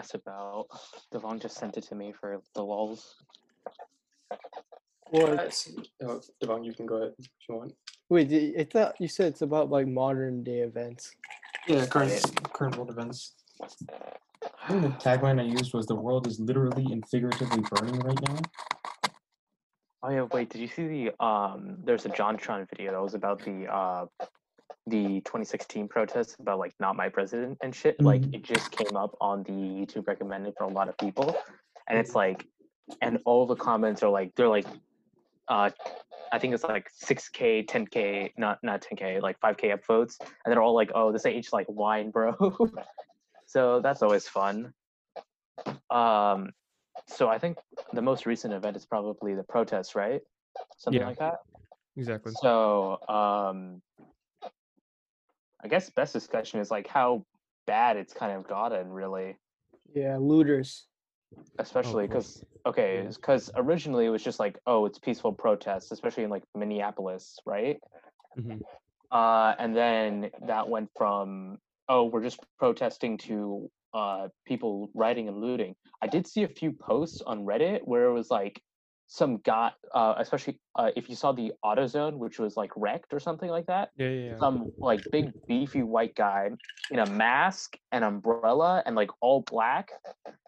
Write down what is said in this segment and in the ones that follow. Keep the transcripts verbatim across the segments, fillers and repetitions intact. chat about, Devon just sent it to me for the lols. Well, it's, oh, Devon, you can go ahead if you want. Wait, I thought you said it's about like modern day events. Yeah, current, current world events. I think the tagline I used was, the world is literally and figuratively burning right now. Oh yeah, wait, did you see the, um, there's a JonTron video that was about the, uh, the twenty sixteen protests about like not my president and shit. Mm-hmm. Like it just came up on the YouTube recommended for a lot of people, and it's like, and all the comments are like, they're like, uh, I think it's like six K, ten K, not not ten K, like five K upvotes, and they're all like, oh, this age like wine, bro. So that's always fun. Um, so I think the most recent event is probably the protests, right? Something yeah, like that. Exactly. So um, I guess best discussion is like how bad it's kind of gotten, really. Yeah, looters. Especially because, oh, okay, because yeah. originally it was just like, oh, it's peaceful protests, especially in like Minneapolis, right? Mm-hmm. Uh, and then that went from, oh, we're just protesting to uh, people rioting and looting. I did see a few posts on Reddit where it was like some guy, uh, especially uh, if you saw the AutoZone, which was like wrecked or something like that. Yeah, yeah, yeah. Some like big beefy white guy in a mask, an umbrella, and like all black,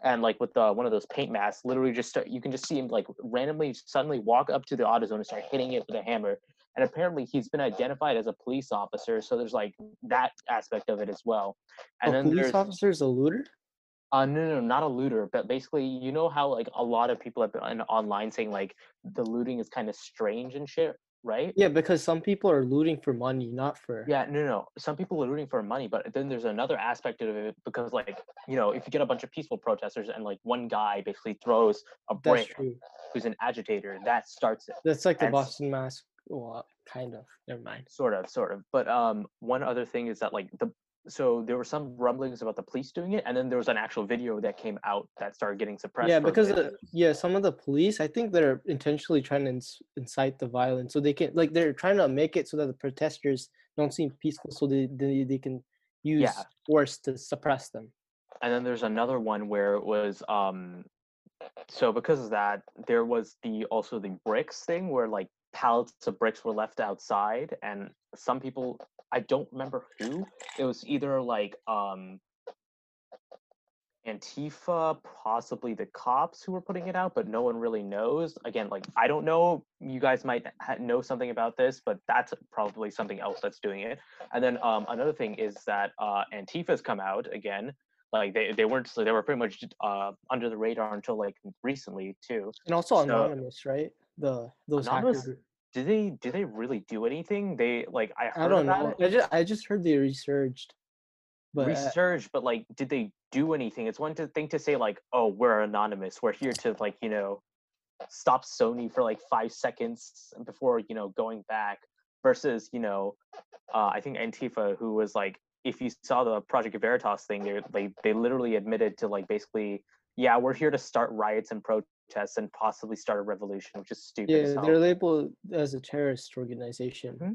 and like with the, one of those paint masks. Literally, just start, you can just see him like randomly suddenly walk up to the AutoZone and start hitting it with a hammer. And apparently, he's been identified as a police officer. So there's like that aspect of it as well. And oh, then police officer is a looter. Uh, no, no, not a looter, but basically, you know how like a lot of people have been online saying like the looting is kind of strange and shit, right? Yeah, because some people are looting for money, not for... Yeah, no, no, some people are looting for money, but then there's another aspect of it because like, you know, if you get a bunch of peaceful protesters and like one guy basically throws a brick who's an agitator, that starts it. That's like the and Boston mask, well, kind of, never mind. Sort of, sort of, but um, one other thing is that like the... So there were some rumblings about the police doing it, and then there was an actual video that came out that started getting suppressed. Yeah, because the, yeah, some of the police, I think they're intentionally trying to incite the violence, so they can like they're trying to make it so that the protesters don't seem peaceful, so they they, they can use yeah. force to suppress them. And then there's another one where it was um, so because of that, there was the also the bricks thing where like pallets of bricks were left outside, and some people. I don't remember who. It was either like um, Antifa, possibly the cops who were putting it out, but no one really knows. Again, like I don't know. You guys might ha- know something about this, but that's probably something else that's doing it. And then um, another thing is that uh, Antifa's come out again. Like they, they weren't. So they were pretty much uh, under the radar until like recently too. And also so, Anonymous, right? The those Anonymous. Hackers. Do they do they really do anything? They like I heard I don't about know. It. I just I just heard they resurged. But resurged, but like did they do anything? It's one to thing to say like, oh, we're anonymous. We're here to like, you know, stop Sony for like five seconds before, you know, going back versus, you know, uh, I think Antifa who was like, if you saw the Project Veritas thing, they they they literally admitted to like basically, yeah, we're here to start riots and protests. And possibly start a revolution, which is stupid. Yeah, they're labeled as a terrorist organization. Mm-hmm.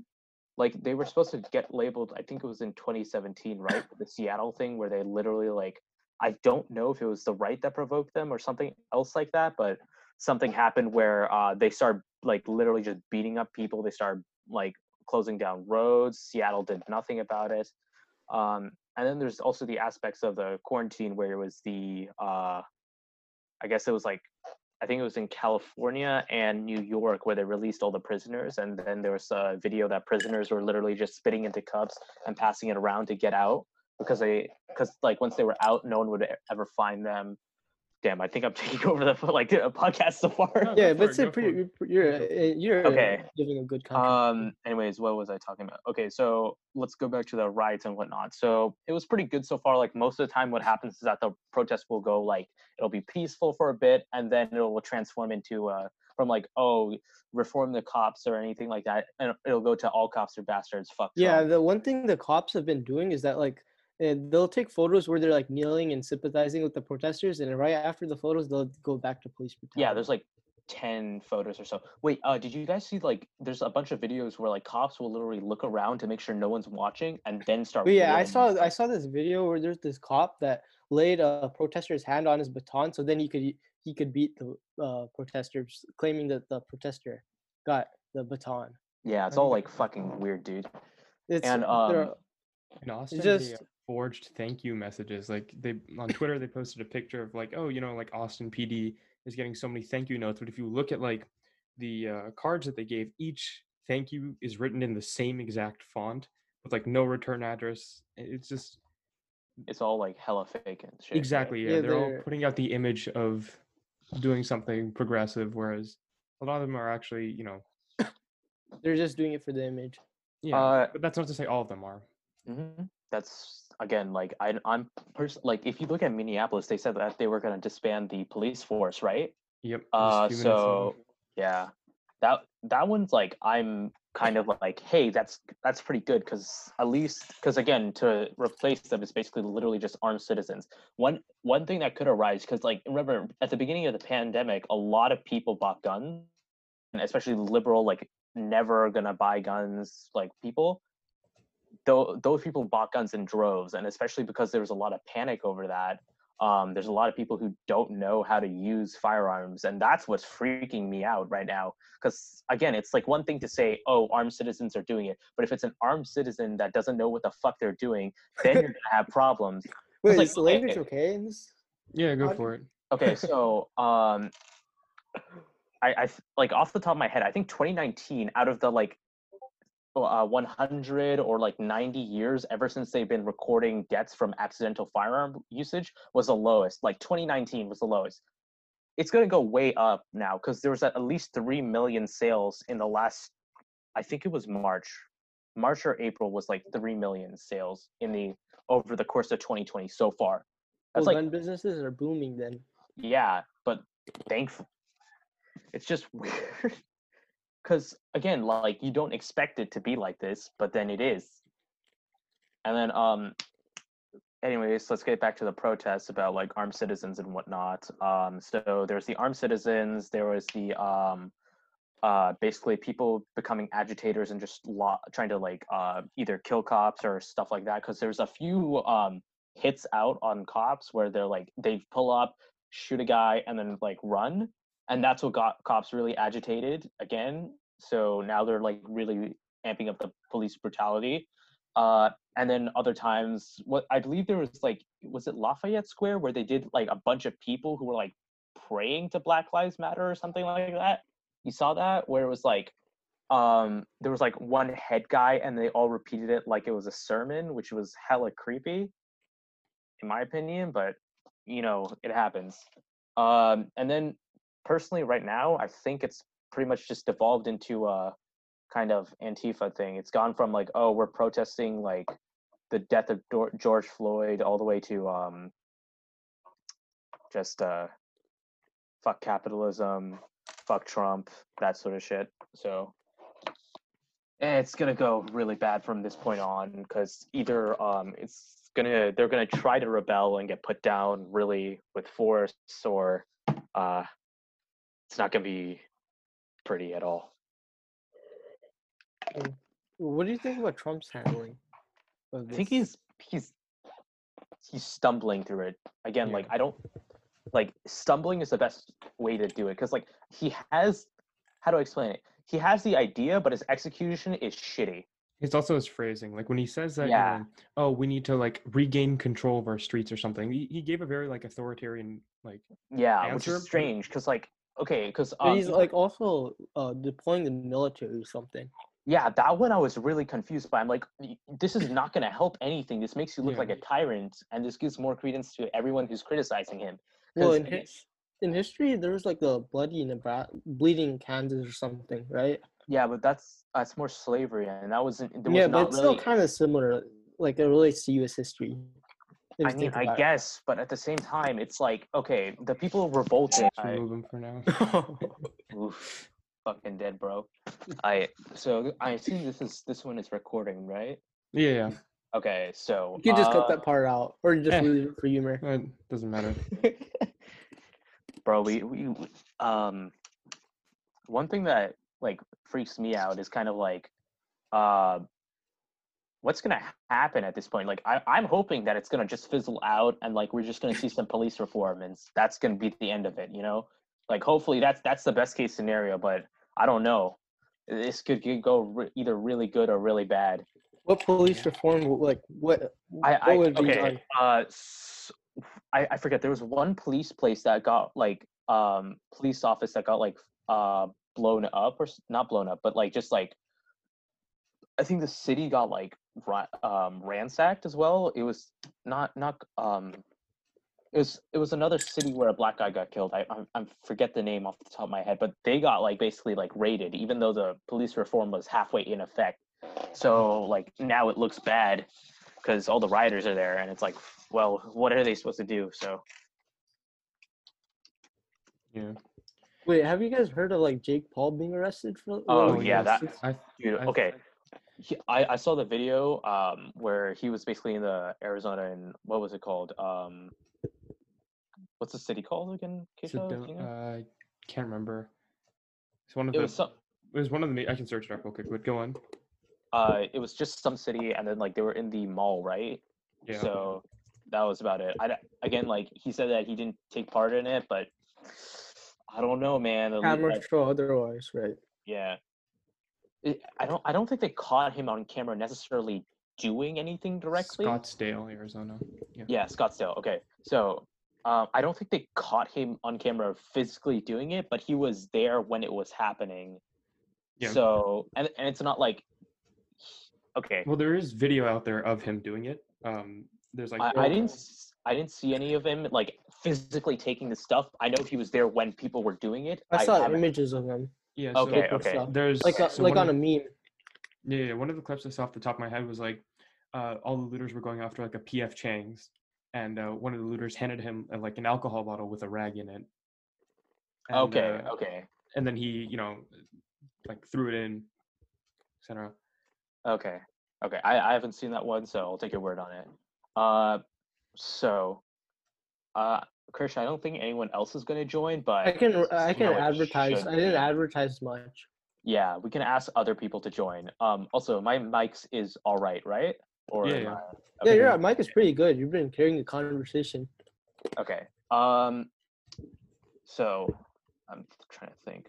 Like they were supposed to get labeled. I think it was in twenty seventeen, right? The Seattle thing, where they literally like, I don't know if it was the right that provoked them or something else like that, but something happened where uh, they started like literally just beating up people. They started like closing down roads. Seattle did nothing about it. Um, and then there's also the aspects of the quarantine where it was the, uh, I guess it was like. I think it was in California and New York where they released all the prisoners. And then there was a video that prisoners were literally just spitting into cups and passing it around to get out because they, because like once they were out, no one would ever find them. Damn, I think I'm taking over the like a podcast so far. Yeah, but it's a pretty, you're, you're okay. giving a good comment. Um, anyways, what was I talking about? Okay, so let's go back to the riots and whatnot. So it was pretty good so far. Like most of the time what happens is that the protest will go like, it'll be peaceful for a bit and then it'll transform into uh, from like, oh, reform the cops or anything like that. And it'll go to all cops are bastards. Fuck. Yeah, Trump. The one thing the cops have been doing is that like, and they'll take photos where they're like kneeling and sympathizing with the protesters, and right after the photos, they'll go back to police brutality. Yeah, there's like ten photos or so. Wait, uh, did you guys see like there's a bunch of videos where like cops will literally look around to make sure no one's watching and then start. But yeah, I saw I saw this video where there's this cop that laid a protester's hand on his baton, so then he could he could beat the uh, protesters, claiming that the protester got the baton. Yeah, it's all like fucking weird, dude. It's, and um, are, in Austin, just they forged thank you messages. Like they on Twitter, they posted a picture of like, oh, you know, like Austin P D is getting so many thank you notes, but if you look at like the uh, cards that they gave, each thank you is written in the same exact font with like no return address. It's just. It's all like hella fake and shit. Exactly, yeah. yeah they're, they're all putting out the image of doing something progressive, whereas a lot of them are actually, you know, they're just doing it for the image. Yeah, uh, but that's not to say all of them are. Mm-hmm. That's again, like I, I'm pers- like if you look at Minneapolis, they said that they were going to disband the police force, right? Yep. Uh, so yeah, that that one's like I'm kind of like, hey, that's that's pretty good, because at least because again, to replace them is basically literally just armed citizens. One one thing that could arise, because like remember at the beginning of the pandemic, a lot of people bought guns, and especially liberal like. Never gonna buy guns like people though those people bought guns in droves, and especially because there was a lot of panic over that, um there's a lot of people who don't know how to use firearms, and that's what's freaking me out right now, because again it's like one thing to say, oh, armed citizens are doing it, but if it's an armed citizen that doesn't know what the fuck they're doing, then you're gonna have problems. Wait, like, okay. okay yeah go for it okay so um I, I like off the top of my head, I think twenty nineteen out of the like uh, one hundred or like ninety years ever since they've been recording deaths from accidental firearm usage was the lowest. Like twenty nineteen was the lowest. It's going to go way up now because there was at least three million sales in the last, I think it was March. March or April was like three million sales in the over the course of twenty twenty so far. That's well, like, gun businesses are booming then. Yeah, but thankfully. It's just weird because again like you don't expect it to be like this, but then it is. And then um anyways, let's get back to the protests about like armed citizens and whatnot. Um so there's the armed citizens, there was the um uh basically people becoming agitators and just lo- trying to like uh either kill cops or stuff like that, because there's a few um hits out on cops where they're like they pull up, shoot a guy, and then like run. And that's what got cops really agitated again. So now they're like really amping up the police brutality. Uh, and then other times, what I believe there was like, was it Lafayette Square where they did like a bunch of people who were like praying to Black Lives Matter or something like that? You saw that where it was like, um, there was like one head guy and they all repeated it like it was a sermon, which was hella creepy, in my opinion, but you know, it happens. Um, and then, personally, right now, I think it's pretty much just devolved into a kind of Antifa thing. It's gone from like, oh, we're protesting like the death of George Floyd all the way to um, just uh, fuck capitalism, fuck Trump, that sort of shit. So it's gonna go really bad from this point on, because either um, it's gonna they're gonna try to rebel and get put down really with force, or uh, it's not going to be pretty at all. What do you think about Trump's handling? I think he's he's he's stumbling through it. Again, yeah. like I don't like stumbling is the best way to do it, cuz like he has how do I explain it? He has the idea, but his execution is shitty. It's also his phrasing. Like when he says that, yeah. you know, oh, we need to like regain control of our streets or something. He, he gave a very like authoritarian like yeah, answer, which is strange cuz like okay, because um, he's like also uh, deploying the military or something. Yeah, that one I was really confused by. I'm like, this is not going to help anything. This makes you look yeah. like a tyrant, and this gives more credence to everyone who's criticizing him. Well, in, his, in history, there was like the bloody Nebraska, bleeding Kansas or something, right? Yeah, but that's that's more slavery, and that wasn't. There was yeah, not but it's really... still kind of similar. Like it relates to U S history. I mean, I guess, it. But at the same time, it's like, okay, the people revolting. I move them for now. Oof, fucking dead, bro. I so I assume this is this one is recording, right? Yeah. yeah. Okay, so you can just uh, cut that part out, or just eh, leave it for humor. It doesn't matter, bro. We we um, one thing that like freaks me out is kind of like, uh. what's going to happen at this point? Like, I, I'm hoping that it's going to just fizzle out and like, we're just going to see some police reform and that's going to be the end of it, you know? Like, hopefully that's, that's the best case scenario, but I don't know. This could go re- either really good or really bad. What police reform, like what, I, what I, would okay, be done? Uh, so, I, I forget. There was one police place that got like, um, police office that got like, uh, blown up or not blown up, but like, just like, I think the city got like um, ransacked as well. It was not not um, it was it was another city where a black guy got killed. I I, I forget the name off the top of my head, but they got like basically like raided, even though the police reform was halfway in effect. So like now it looks bad because all the rioters are there, and it's like, well, what are they supposed to do? So yeah. Wait, have you guys heard of like Jake Paul being arrested for? Oh yeah, that I, dude. I, okay. I, He, I, I saw the video um, where he was basically in the Arizona and what was it called? Um, what's the city called again? Keiko, so you know? uh, I can't remember. It's one of it the. Was some, it was one of the. I can search it up real quick. But go on. Uh, it was just some city, and then like they were in the mall, right? Yeah. So that was about it. I again, like he said that he didn't take part in it, but I don't know, man. Camera show otherwise, right? Yeah. I don't. I don't think they caught him on camera necessarily doing anything directly. Scottsdale, Arizona. Yeah, yeah Scottsdale. Okay, so um, I don't think they caught him on camera physically doing it, but he was there when it was happening. Yeah. So and and it's not like. Okay. Well, there is video out there of him doing it. Um, there's like. I, oh. I didn't. I didn't see any of him like physically taking the stuff. I know he was there when people were doing it. I saw I images of him. Yeah, so okay, okay. There's like a, so like on of, a meme. Yeah, yeah, one of the clips I saw off the top of my head was like, uh, all the looters were going after like a P F Chang's, and uh, one of the looters handed him uh, like an alcohol bottle with a rag in it. And, okay, uh, okay. And then he, you know, like threw it in, et cetera. Okay, okay. I, I haven't seen that one, so I'll take your word on it. Uh, so, uh. Krish, I don't think anyone else is going to join, but I can I can advertise. I didn't advertise much. Yeah, we can ask other people to join. Um, also, my mic's is all right, right? Or yeah, yeah. I, okay. yeah your mic is pretty good. You've been carrying the conversation. Okay. Um. So, I'm trying to think.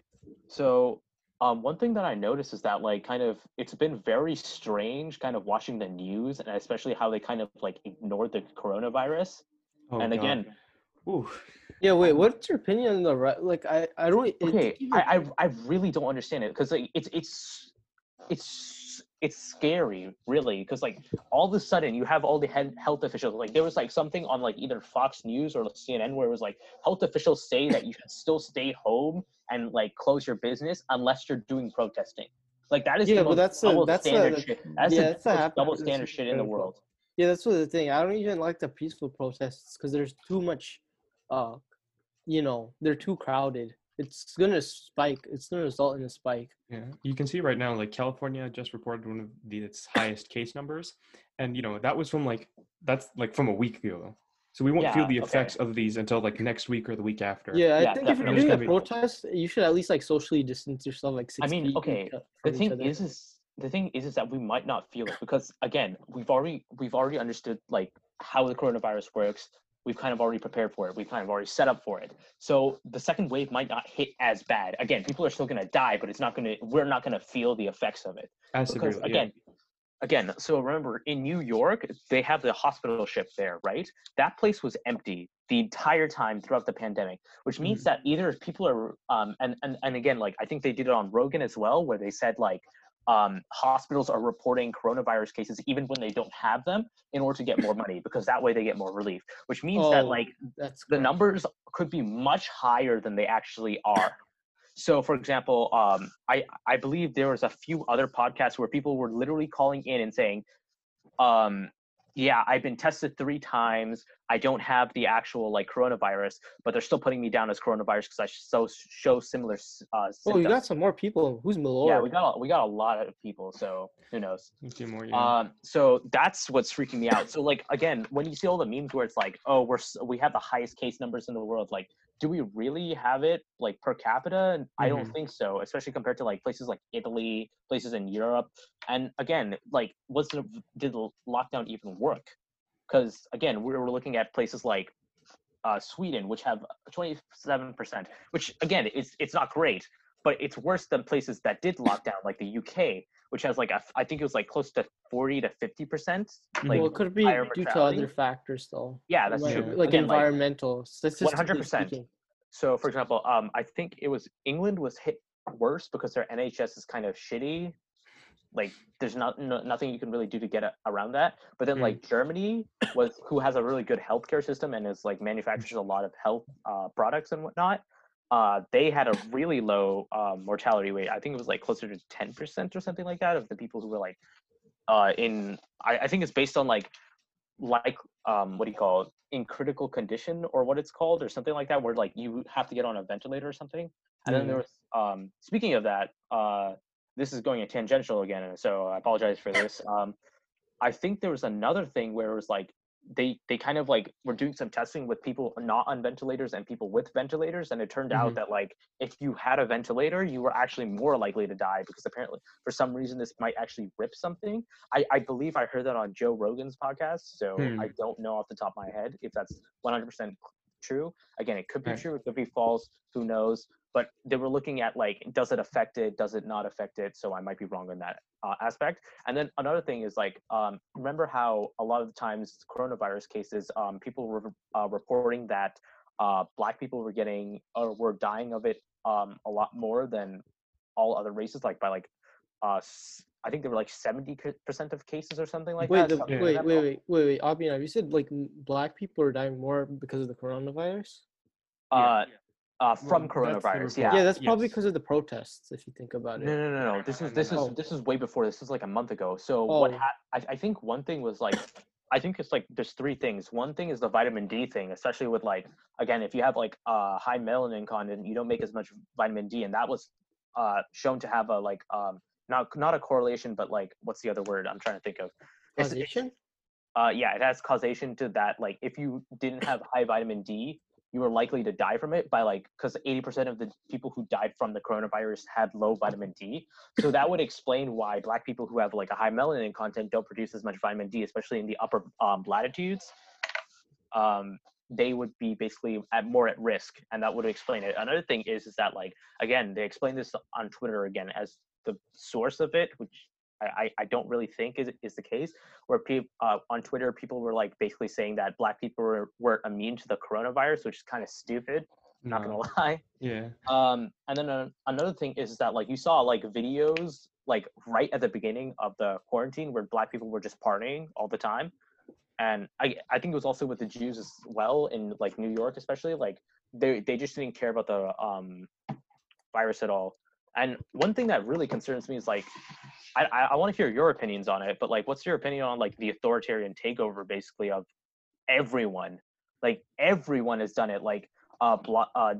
So, um, one thing that I noticed is that like kind of it's been very strange, kind of watching the news and especially how they kind of like ignored the coronavirus. Oh, and God. again. Ooh. Yeah, wait, what's your opinion on the right? Like, I, I don't... Okay, even... I, I I really don't understand it, because like, it's, it's, it's, it's scary, really, because, like, all of a sudden, you have all the health officials, like, there was, like, something on, like, either Fox News or C N N where it was, like, health officials say that you should still stay home and, like, close your business unless you're doing protesting. Like, that is yeah, the most that's double a, that's standard a, shit. That's yeah, the that's double that's standard shit in the world. Yeah, that's what the thing. I don't even like the peaceful protests, because there's too much... Uh, you know, they're too crowded. It's gonna spike. It's gonna result in a spike. Yeah, you can see right now, like California just reported one of the, its highest case numbers, and you know that was from like that's like from a week ago. So we won't yeah, feel the effects okay. of these until like next week or the week after. Yeah, I yeah, think definitely. If you're doing a protest, you should at least like socially distance yourself. Like six I mean, feet okay. The thing is, is the thing is, is that we might not feel it because again, we've already we've already understood like how the coronavirus works. We've kind of already prepared for it. We've kind of already set up for it. So the second wave might not hit as bad. Again, people are still going to die, but it's not going to, we're not going to feel the effects of it. Because again, yeah. again, so remember in New York, they have the hospital ship there, right? That place was empty the entire time throughout the pandemic, which means mm-hmm. that either people are, um, and, and, and again, like I think they did it on Rogan as well, where they said like, Um, hospitals are reporting coronavirus cases even when they don't have them in order to get more money because that way they get more relief, which means oh, that like that's the numbers could be much higher than they actually are. So for example, um, I, I believe there was a few other podcasts where people were literally calling in and saying, um, yeah, I've been tested three times. I don't have the actual like coronavirus, but they're still putting me down as coronavirus because I so show similar. Uh, oh, you got some more people. Who's Malora? Yeah, we got a, we got a lot of people. So who knows? A few more, yeah. Um, so that's what's freaking me out. So like again, when you see all the memes where it's like, oh, we're we have the highest case numbers in the world, like do we really have it like per capita? And mm-hmm. I don't think so, especially compared to like places like Italy, places in Europe. And again, like, was the, did the lockdown even work? Because again, we were looking at places like uh, Sweden, which have twenty-seven percent, which again, it's it's not great, but it's worse than places that did lockdown, like the U K, which has like a, I think it was like close to forty to fifty percent. Like, well, it could be due mortality. To other factors, though. Yeah, that's like, true. Like again, environmental, statistically one hundred percent. Speaking. So, for example, um, I think it was England was hit worse because their N H S is kind of shitty. Like, there's not no, nothing you can really do to get a, around that. But then, mm. like Germany was, who has a really good healthcare system and is like manufactures a lot of health uh, products and whatnot. Uh, they had a really low uh, mortality rate. I think it was like closer to ten percent or something like that of the people who were like uh, in, I, I think it's based on like, like um, what do you call it? In critical condition or what it's called or something like that, where like you have to get on a ventilator or something. And mm. then there was, um, speaking of that, uh, this is going a tangential again. So I apologize for this. Um, I think there was another thing where it was like, they they kind of like were doing some testing with people not on ventilators and people with ventilators, and it turned mm-hmm. out that like if you had a ventilator you were actually more likely to die, because apparently for some reason this might actually rip something. I, I believe I heard that on Joe Rogan's podcast, so hmm. I don't know off the top of my head if that's one hundred percent true. Again, it could be right. true, it could be false, who knows, but they were looking at like, does it affect it, does it not affect it? So I might be wrong on that uh, aspect. And then another thing is like, um remember how a lot of the times coronavirus cases, um people were uh, reporting that uh black people were getting or were dying of it um a lot more than all other races, like by like uh I think there were like seventy percent of cases or something like wait, that. The, something wait, like wait, that. wait, wait, wait, wait, Abhinav, you said like black people are dying more because of the coronavirus? Uh, yeah. uh from well, coronavirus, yeah. Yeah, that's yes. probably because of the protests, if you think about it. No, no, no, no. This is this is oh. this is way before. This is like a month ago. So oh. what ha- I, I think one thing was like, I think it's like there's three things. One thing is the vitamin D thing, especially with like, again, if you have like uh high melanin content, you don't make as much vitamin D, and that was uh shown to have a like um. Not not a correlation, but like, what's the other word I'm trying to think of? It's, causation? Uh, yeah, it has causation to that. Like, if you didn't have high vitamin D, you were likely to die from it by like, because eighty percent of the people who died from the coronavirus had low vitamin D. So that would explain why black people who have like a high melanin content don't produce as much vitamin D, especially in the upper um, latitudes. Um, they would be basically at more at risk, and that would explain it. Another thing is, is that like, again, they explained this on Twitter again as the source of it, which I, I don't really think is is the case, where people uh, on Twitter, people were like basically saying that black people were, were immune to the coronavirus, which is kind of stupid. No. Not gonna lie. Yeah. Um. And then uh, another thing is that like you saw like videos like right at the beginning of the quarantine where black people were just partying all the time, and I I think it was also with the Jews as well in like New York especially, like they they just didn't care about the um virus at all. And one thing that really concerns me is like, I, I, I want to hear your opinions on it, but like, what's your opinion on like the authoritarian takeover basically of everyone? Like everyone has done it. Like uh, blo- uh,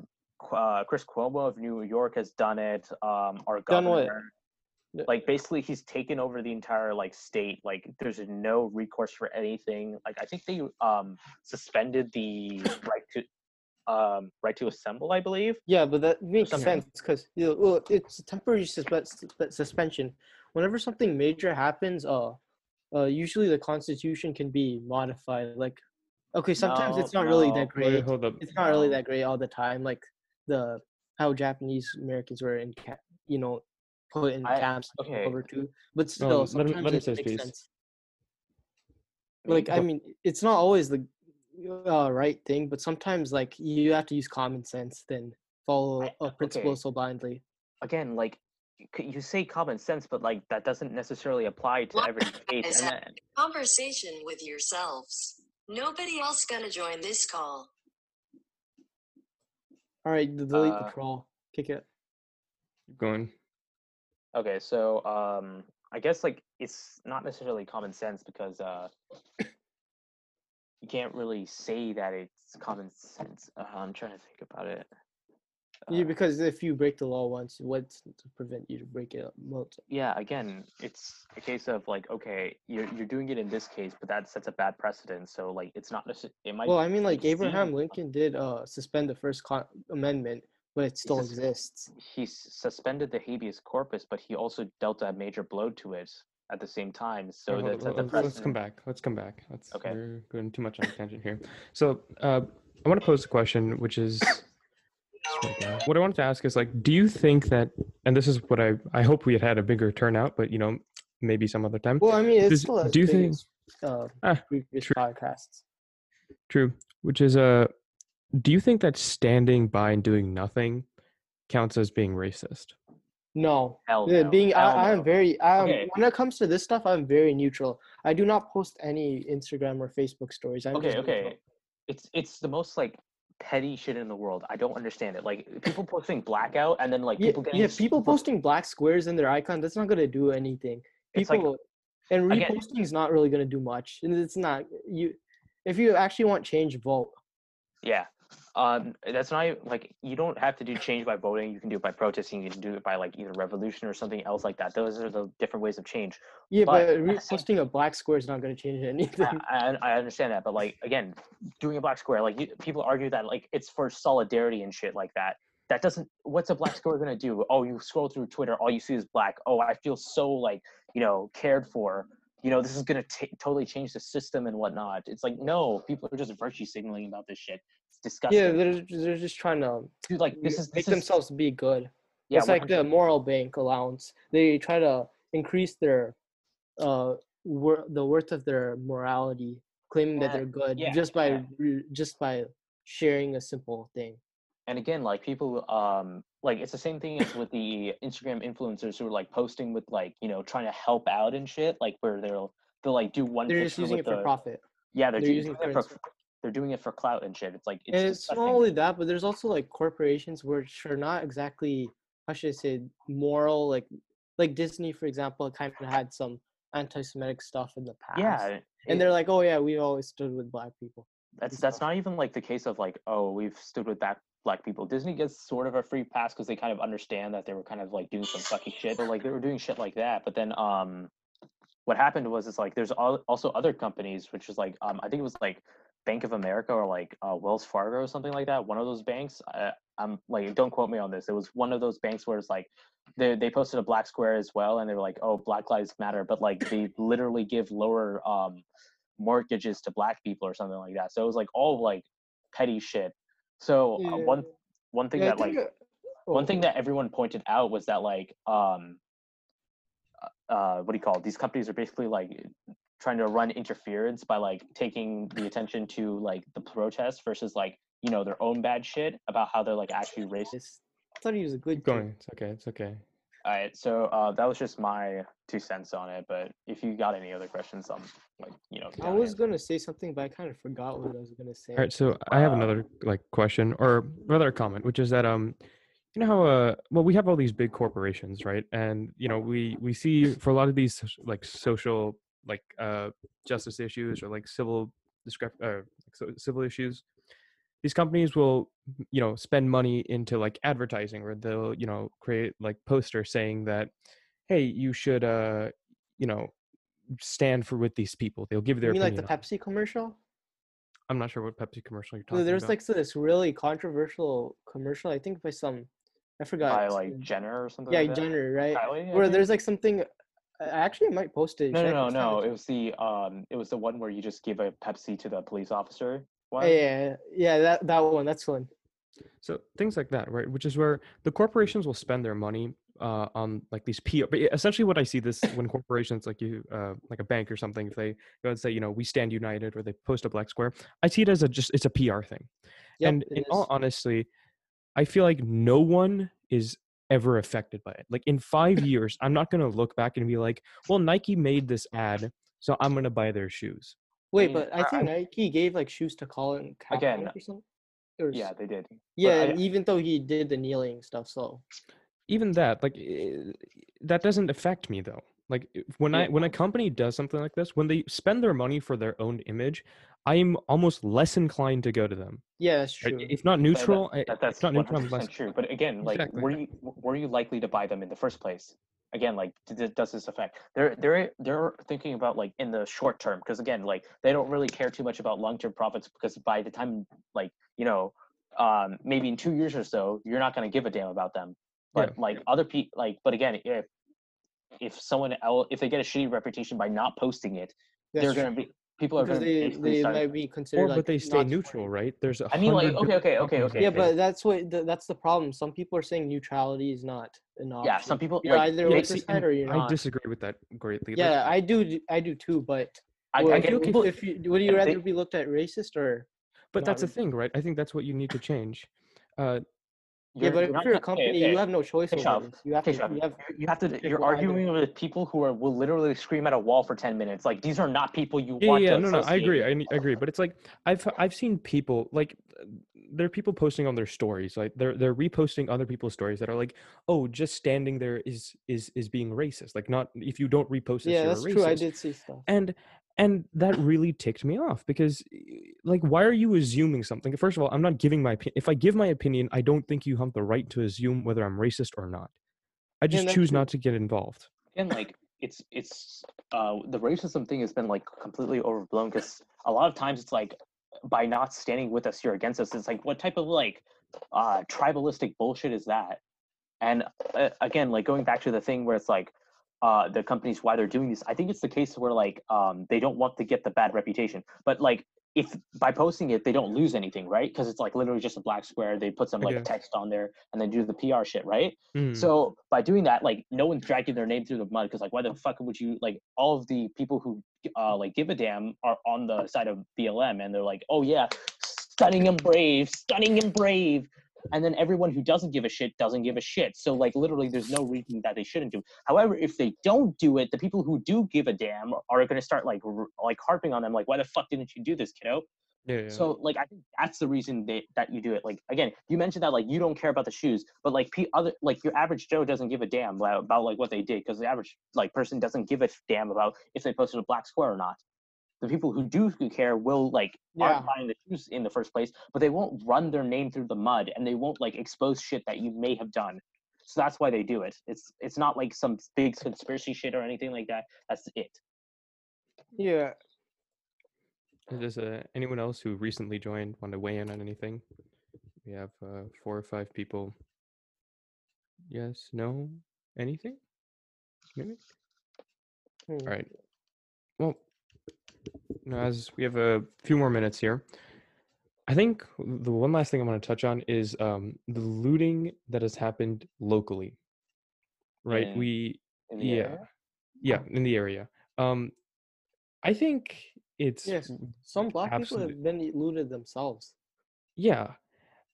uh, Chris Cuomo of New York has done it. Um, our governor, done like basically he's taken over the entire like state. Like there's no recourse for anything. Like I think they um, suspended the right to. Um, right to assemble, I believe. Yeah, but that makes sense because you know, well, it's a temporary susp- suspension. Whenever something major happens, uh, uh, usually the Constitution can be modified. Like, okay, sometimes no, it's not no. really that great. Wait, hold up. It's not really that great all the time. Like the how Japanese Americans were in, ca- you know, put in I, camps okay. over too. But still, no, sometimes let him, let it makes please. sense. Like, I mean, it's not always the Uh, right thing, but sometimes like you have to use common sense than follow a principle okay. so blindly. Again, like you say common sense, but like that doesn't necessarily apply to every case. And then... Conversation with yourselves. Nobody else gonna join this call. All right, delete uh, the troll. Kick it. Keep going. Okay, so um, I guess like it's not necessarily common sense because uh. You can't really say that it's common sense. Uh, I'm trying to think about it. Uh, yeah, because if you break the law once, what's to prevent you to break it up multiple? Yeah, again, it's a case of like, okay, you're you're doing it in this case, but that sets a bad precedent. So like, it's not necessarily. It might. Well, I mean, like Abraham Lincoln did uh suspend the First Con- Amendment, but it still he sus- exists. He suspended the habeas corpus, but he also dealt a major blow to it at the same time. So right, that, that the precedent. Let's come back. Let's come back. Let's, okay. We're going too much on a tangent here. So uh, I want to pose a question, which is. What I wanted to ask is, like, do you think that, and this is what I, I hope we had had a bigger turnout, but, you know, maybe some other time. Well, I mean, it's Does, still as do you think, as, uh, ah, previous true. podcasts. True. Which is, uh, do you think that standing by and doing nothing counts as being racist? No. Hell no. Being, Hell I, I am no. very, I am, okay. When it comes to this stuff, I'm very neutral. I do not post any Instagram or Facebook stories. I'm okay, okay. Neutral. It's It's the most, like, petty shit in the world. I don't understand it. Like, people posting blackout and then like yeah, people getting yeah people posting black squares in their icon. That's not gonna do anything. People like, and reposting is not really gonna do much. And it's not you. If you actually want change, vote. Yeah, um, that's not like you don't have to do change by voting. You can do it by protesting. You can do it by like either revolution or something else like that. Those are the different ways of change. Yeah, but, but reposting a black square is not going to change anything. I, I understand that, but like again, doing a black square, like you, people argue that like it's for solidarity and shit like that. That doesn't. What's a black square going to do? Oh, you scroll through Twitter, all you see is black. Oh, I feel so like you know cared for. You know, this is going to totally change the system and whatnot. It's like, no, people are just virtue signaling about this shit. It's disgusting. Yeah, they're, they're just trying to Dude, like, this is, make this is, themselves be good. Yeah, it's one hundred percent. Like the moral bank allowance. They try to increase their uh, wor- the worth of their morality, claiming yeah. that they're good yeah. just by yeah. re- just by sharing a simple thing. And again, like people, um, like it's the same thing as with the Instagram influencers who are like posting with like, you know, trying to help out and shit, like where they'll they'll like do one. They're just using it for the, profit. Yeah, they're, they're using, using it for, for they're doing it for clout and shit. It's like it's, and it's not only that, but there's also like corporations which are not exactly how should I say moral, like like Disney for example, kind of had some anti-Semitic stuff in the past. Yeah, it, and they're like, oh yeah, we've always stood with black people. That's that's not even like the case of like, oh, we've stood with black. Black people. Disney gets sort of a free pass because they kind of understand that they were kind of like doing some sucky shit, but like they were doing shit like that. But then um what happened was it's like there's al- also other companies which is like um I think it was like Bank of America or like uh Wells Fargo or something like that, one of those banks. I, I'm like, don't quote me on this, it was one of those banks where it's like they they posted a black square as well and they were like, oh, Black Lives Matter, but like they literally give lower um mortgages to black people or something like that. So it was like all like petty shit. So uh, one one thing yeah, that like it, oh, one thing that everyone pointed out was that like um uh what do you call it? These companies are basically like trying to run interference by like taking the attention to like the protest versus like you know their own bad shit about how they're like actually racist. I thought he was a good going. It's okay. It's okay. All right. So uh, that was just my two cents on it. But if you got any other questions, I'm like, you know. I was going to say something, but I kind of forgot what I was going to say. All right. So I have uh, another like question or another comment, which is that, um, you know how, uh, well, we have all these big corporations, right? And, you know, we, we see for a lot of these like social, like uh, justice issues or like civil discrep- uh, civil issues, these companies will, you know, spend money into like advertising, or they'll, you know, create like posters saying that, hey, you should, uh, you know, stand for with these people. They'll give their. You mean like the Pepsi commercial? I'm not sure what Pepsi commercial you're talking about. There's like this really controversial commercial, I think by some, I forgot. By like Jenner or something. Yeah, like that. Jenner, right? Kylie, yeah, where yeah. there's like something. I actually might post it. No, no, no, no. It was the um, it was the one where you just give a Pepsi to the police officer. Wow. Yeah, yeah, that that one, that's one. So things like that, right? Which is where the corporations will spend their money uh, on like these P R. But essentially, what I see this when corporations like you, uh, like a bank or something, if they go and say, you know, we stand united, or they post a black square, I see it as a just it's a P R thing. Yep, and in is. all honesty, I feel like no one is ever affected by it. Like in five years, I'm not gonna look back and be like, well, Nike made this ad, so I'm gonna buy their shoes. Wait, I mean, but I think I, Nike gave like shoes to Colin Kaepernick again, or something. Or yeah, they did. Yeah, I, even though he did the kneeling stuff, so even that, like, that doesn't affect me though. Like when yeah. I when a company does something like this, when they spend their money for their own image, I'm almost less inclined to go to them. Yeah, that's true. It's not neutral. That, that, that's it's not neutral. That's true. But again, like, exactly. were you were you likely to buy them in the first place? Again, like, does this affect? They're they're they're thinking about like in the short term, because again, like, they don't really care too much about long term profits, because by the time, like, you know, um, maybe in two years or so, you're not going to give a damn about them. But yeah. like yeah. other people, like, but again, if if someone else, if they get a shitty reputation by not posting it, that's they're going to be. People because are they, they might be considered, or, like, but they stay neutral, supported. Right? There's a I mean, like, okay, okay, okay, okay. Yeah, but that's what the, that's the problem. Some people are saying neutrality is not an option. Yeah, some people you're like, either with this side or you're I not. I disagree with that greatly. Yeah, I do, I do too. But I, well, I get, if, people, if you, would you rather they, be looked at racist or? But that's the thing, right? I think that's what you need to change. Uh, yeah, but if you're a company, you have no choice. You have to. You have. You have to. You're arguing with people who are will literally scream at a wall for ten minutes. Like, these are not people you want to associate. Yeah, no, no, I agree. I agree. But it's like I've I've seen people like there are people posting on their stories. Like they're they're reposting other people's stories that are like, oh, just standing there is is is being racist. Like, not if you don't repost this, you're a racist. Yeah, that's true. I did see stuff. And. And that really ticked me off because, like, why are you assuming something? First of all, I'm not giving my opinion. If I give my opinion, I don't think you have the right to assume whether I'm racist or not. I just choose not to get involved. And, like, it's, it's, uh, the racism thing has been, like, completely overblown because a lot of times it's like, by not standing with us, you're against us. It's like, what type of, like, uh, tribalistic bullshit is that? And uh, again, like, going back to the thing where it's like, Uh, the companies why they're doing this. I think it's the case where like um, they don't want to get the bad reputation, but like if by posting it they don't lose anything, right? Because it's like literally just a black square. They put some like okay. text on there and then do the P R shit, right? Mm. So by doing that, like no one's dragging their name through the mud because like why the fuck would you like all of the people who uh, like give a damn are on the side of B L M and they're like, oh yeah, stunning and brave, stunning and brave. And then everyone who doesn't give a shit doesn't give a shit. So, like, literally, there's no reason that they shouldn't do it. However, if they don't do it, the people who do give a damn are going to start, like, r- like harping on them. Like, why the fuck didn't you do this, kiddo? Yeah, yeah. So, like, I think that's the reason they, that you do it. Like, again, you mentioned that, like, you don't care about the shoes. But, like, p- other, like your average Joe doesn't give a damn about, about like, what they did. Because the average, like, person doesn't give a damn about if they posted a black square or not. The people who do care will, like, yeah. aren't buying the shoes in the first place, but they won't run their name through the mud, and they won't, like, expose shit that you may have done. So that's why they do it. It's it's not, like, some big conspiracy shit or anything like that. That's it. Yeah. Does uh, anyone else who recently joined want to weigh in on anything? We have uh, four or five people. Yes, no, anything? Maybe? Hmm. All right. Well... Now, as we have a few more minutes here, I think the one last thing I want to touch on is um, the looting that has happened locally, right? In, we, in yeah, area? yeah, in the area. Um, I think it's yes. Some black absolute, people have been looted themselves. Yeah,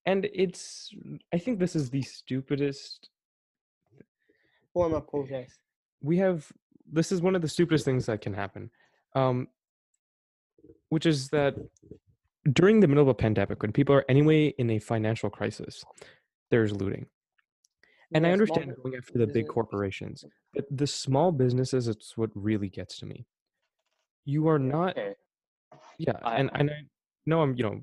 and it's. I think this is the stupidest form of protest. We have. This is one of the stupidest things that can happen. Um, which is that during the middle of a pandemic, when people are anyway in a financial crisis, there's looting. And yeah, I understand going after the big corporations, but the small businesses, it's what really gets to me. You are not, yeah, and, and I know I'm, you know,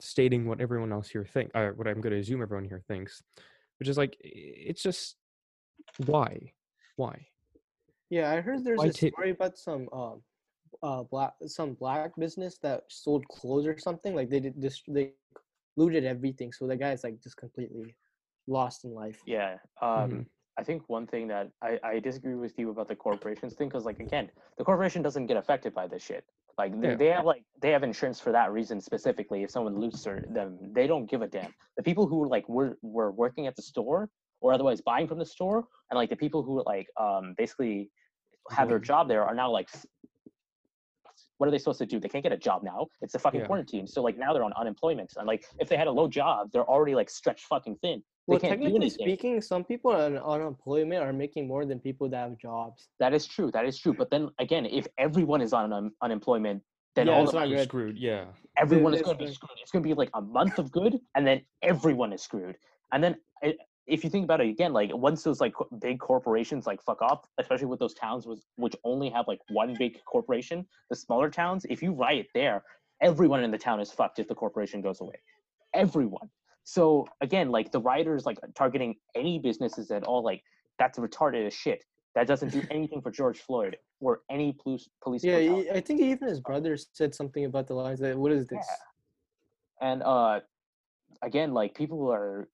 stating what everyone else here thinks, or what I'm going to assume everyone here thinks, which is like, it's just, why? Why? Yeah, I heard there's why a story t- about some... Um, Uh, black some black business that sold clothes or something, like they did this, they looted everything, so the guy's like just completely lost in life. Yeah, um, mm-hmm. I think one thing that I, I disagree with you about the corporations thing, because like again, the corporation doesn't get affected by this shit. Like they, yeah. they have like they have insurance for that reason specifically. If someone loots them, they don't give a damn. The people who like were were working at the store or otherwise buying from the store, and like the people who like um basically have their job there are now like. What are they supposed to do? They can't get a job now. It's a fucking yeah. quarantine. So like now they're on unemployment. And like if they had a low job, they're already like stretched fucking thin. They well, can't technically speaking, some people on unemployment are making more than people that have jobs. That is true. That is true. But then again, if everyone is on un- unemployment, then yeah, all of them are screwed. Yeah. Everyone is going to be screwed. It's going to be like a month of good, and then everyone is screwed. And then it, if you think about it again, like once those like big corporations like fuck off, especially with those towns was which only have like one big corporation, the smaller towns, if you riot there, everyone in the town is fucked if the corporation goes away. Everyone. So again, like the rioters like targeting any businesses at all, like that's retarded as shit. That doesn't do anything for George Floyd or any police police. Yeah, brutality. I think even his brother said something about the lines that, what is this? Yeah. And uh, again, like people are,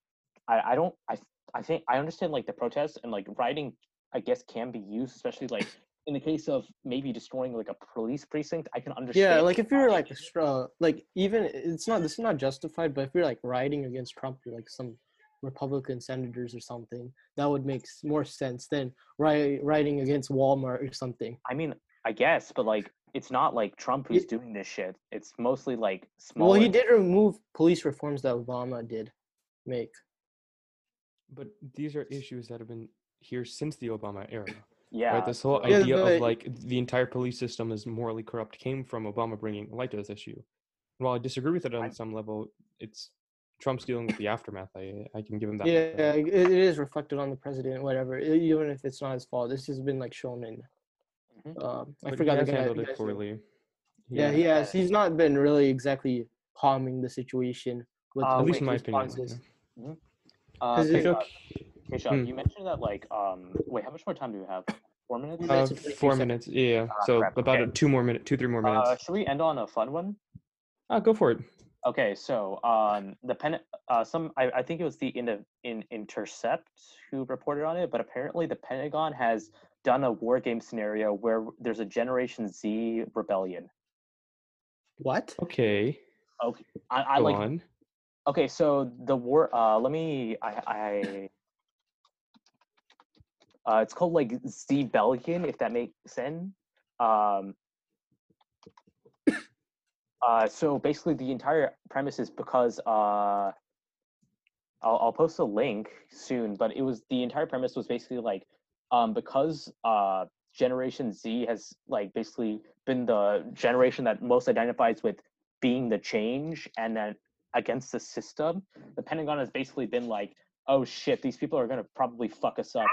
I, I don't, I I think, I understand like the protests and like rioting, I guess, can be used, especially like in the case of maybe destroying like a police precinct. I can understand. Yeah, like if you're like, uh, like even, it's not, this is not justified, but if you're like rioting against Trump, you're like some Republican senators or something, that would make more sense than riot, rioting against Walmart or something. I mean, I guess, but like it's not like Trump who's it, doing this shit. It's mostly like small. Well, he did remove police reforms that Obama did make. But these are issues that have been here since the Obama era. Yeah. Right? This whole idea yeah, but, of like the entire police system is morally corrupt came from Obama bringing light to this issue. And while I disagree with it on I, some level, it's Trump's dealing with the aftermath. I I can give him that. Yeah, yeah it, it is reflected on the president, whatever. It, even if it's not his fault, this has been like shown in. Mm-hmm. Um, I but forgot the guy. Handled it poorly. Yeah, yeah, he has. He's not been really exactly calming the situation. With uh, the at least in my opinion. Yeah. Mm-hmm. Uh, okay, Shab, okay, Shab, mm. you mentioned that like um wait how much more time do we have? Four minutes? Uh, four minutes, yeah. Uh, so crap, about okay. a two more minute two three more minutes. Uh, should we end on a fun one? Uh go for it. Okay, so um the pen uh some I, I think it was the in, in Intercept who reported on it, but apparently the Pentagon has done a war game scenario where there's a Generation Z rebellion. What? Okay. Okay. I, I Go like on. Okay, so the war, uh, let me, I, I uh, it's called like Z-Belgian, if that makes sense. Um, uh, so basically the entire premise is because, uh, I'll, I'll post a link soon, but it was, the entire premise was basically like, um, because uh, Generation Z has like basically been the generation that most identifies with being the change and then against the system, the Pentagon has basically been like, oh shit, these people are gonna probably fuck us up.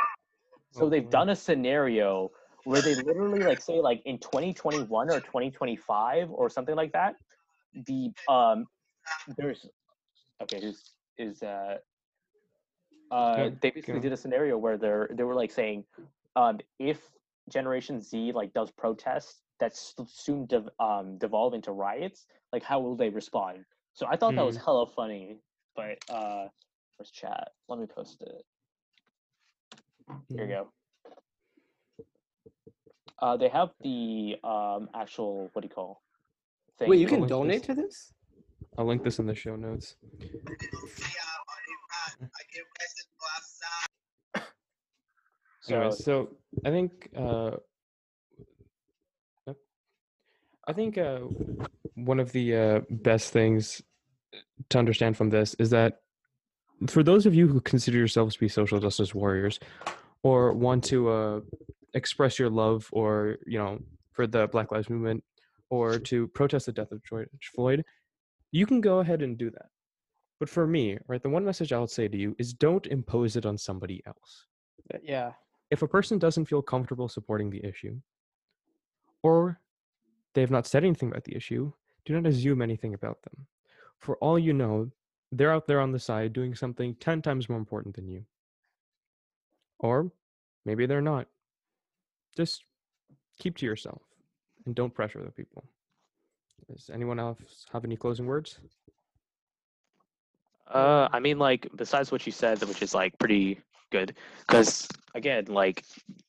So they've done a scenario where they literally like say like in twenty twenty-one or twenty twenty-five or something like that, the um there's okay who's is uh uh they basically did a scenario where they're they were like saying um if Generation Z like does protests that soon dev- um devolve into riots, like how will they respond? So I thought that was hella funny, but uh, where's chat? Let me post it. Here we go. Uh, they have the um, actual, what do you call? Thing. Wait, you can donate this. to this? I'll link this in the show notes. so, anyway, so I think, uh, I think uh, one of the uh, best things to understand from this is that for those of you who consider yourselves to be social justice warriors or want to uh, express your love or, you know, for the Black Lives Movement or to protest the death of George Floyd, you can go ahead and do that. But for me, right, the one message I would say to you is don't impose it on somebody else. Yeah. If a person doesn't feel comfortable supporting the issue or they have not said anything about the issue, do not assume anything about them. For all you know, they're out there on the side doing something ten times more important than you. Or maybe they're not. Just keep to yourself and don't pressure the people. Does anyone else have any closing words? Uh, I mean, like, besides what you said, which is like pretty good, because again, like,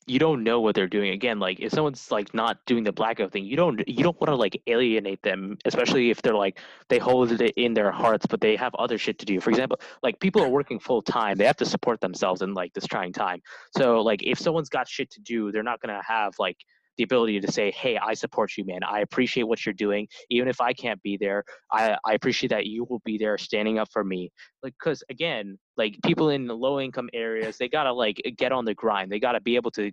you don't know what they're doing. Again, like, if someone's like not doing the blackout thing, you don't you don't want to like alienate them, especially if they're like they hold it in their hearts, but they have other shit to do. For example, like people are working full time; they have to support themselves in like this trying time. So, like, if someone's got shit to do, they're not gonna have like the ability to say, hey, I support you, man. I appreciate what you're doing. Even if I can't be there, I, I appreciate that you will be there standing up for me. Like, because again, like people in the low income areas, they got to like get on the grind. They got to be able to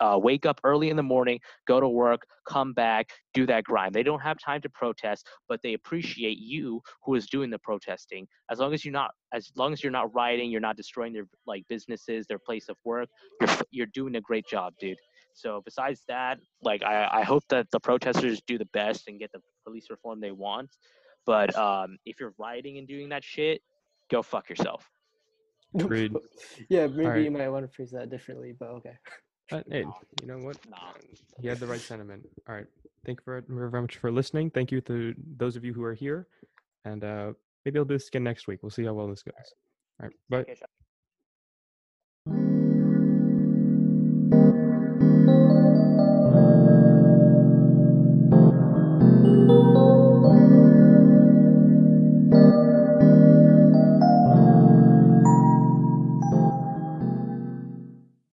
uh, wake up early in the morning, go to work, come back, do that grind. They don't have time to protest, but they appreciate you who is doing the protesting. As long as you're not, as long as you're not rioting, you're not destroying their like businesses, their place of work, you're, you're doing a great job, dude. So besides that, like, I, I hope that the protesters do the best and get the police reform they want. But um, if you're rioting and doing that shit, go fuck yourself. Agreed. Yeah, maybe right. You might want to phrase that differently, but okay. Uh, hey, you know what? Nah. You had the right sentiment. All right. Thank you very, very much for listening. Thank you to those of you who are here. And uh, maybe I'll do this again next week. We'll see how well this goes. All right. All right. Bye. Okay,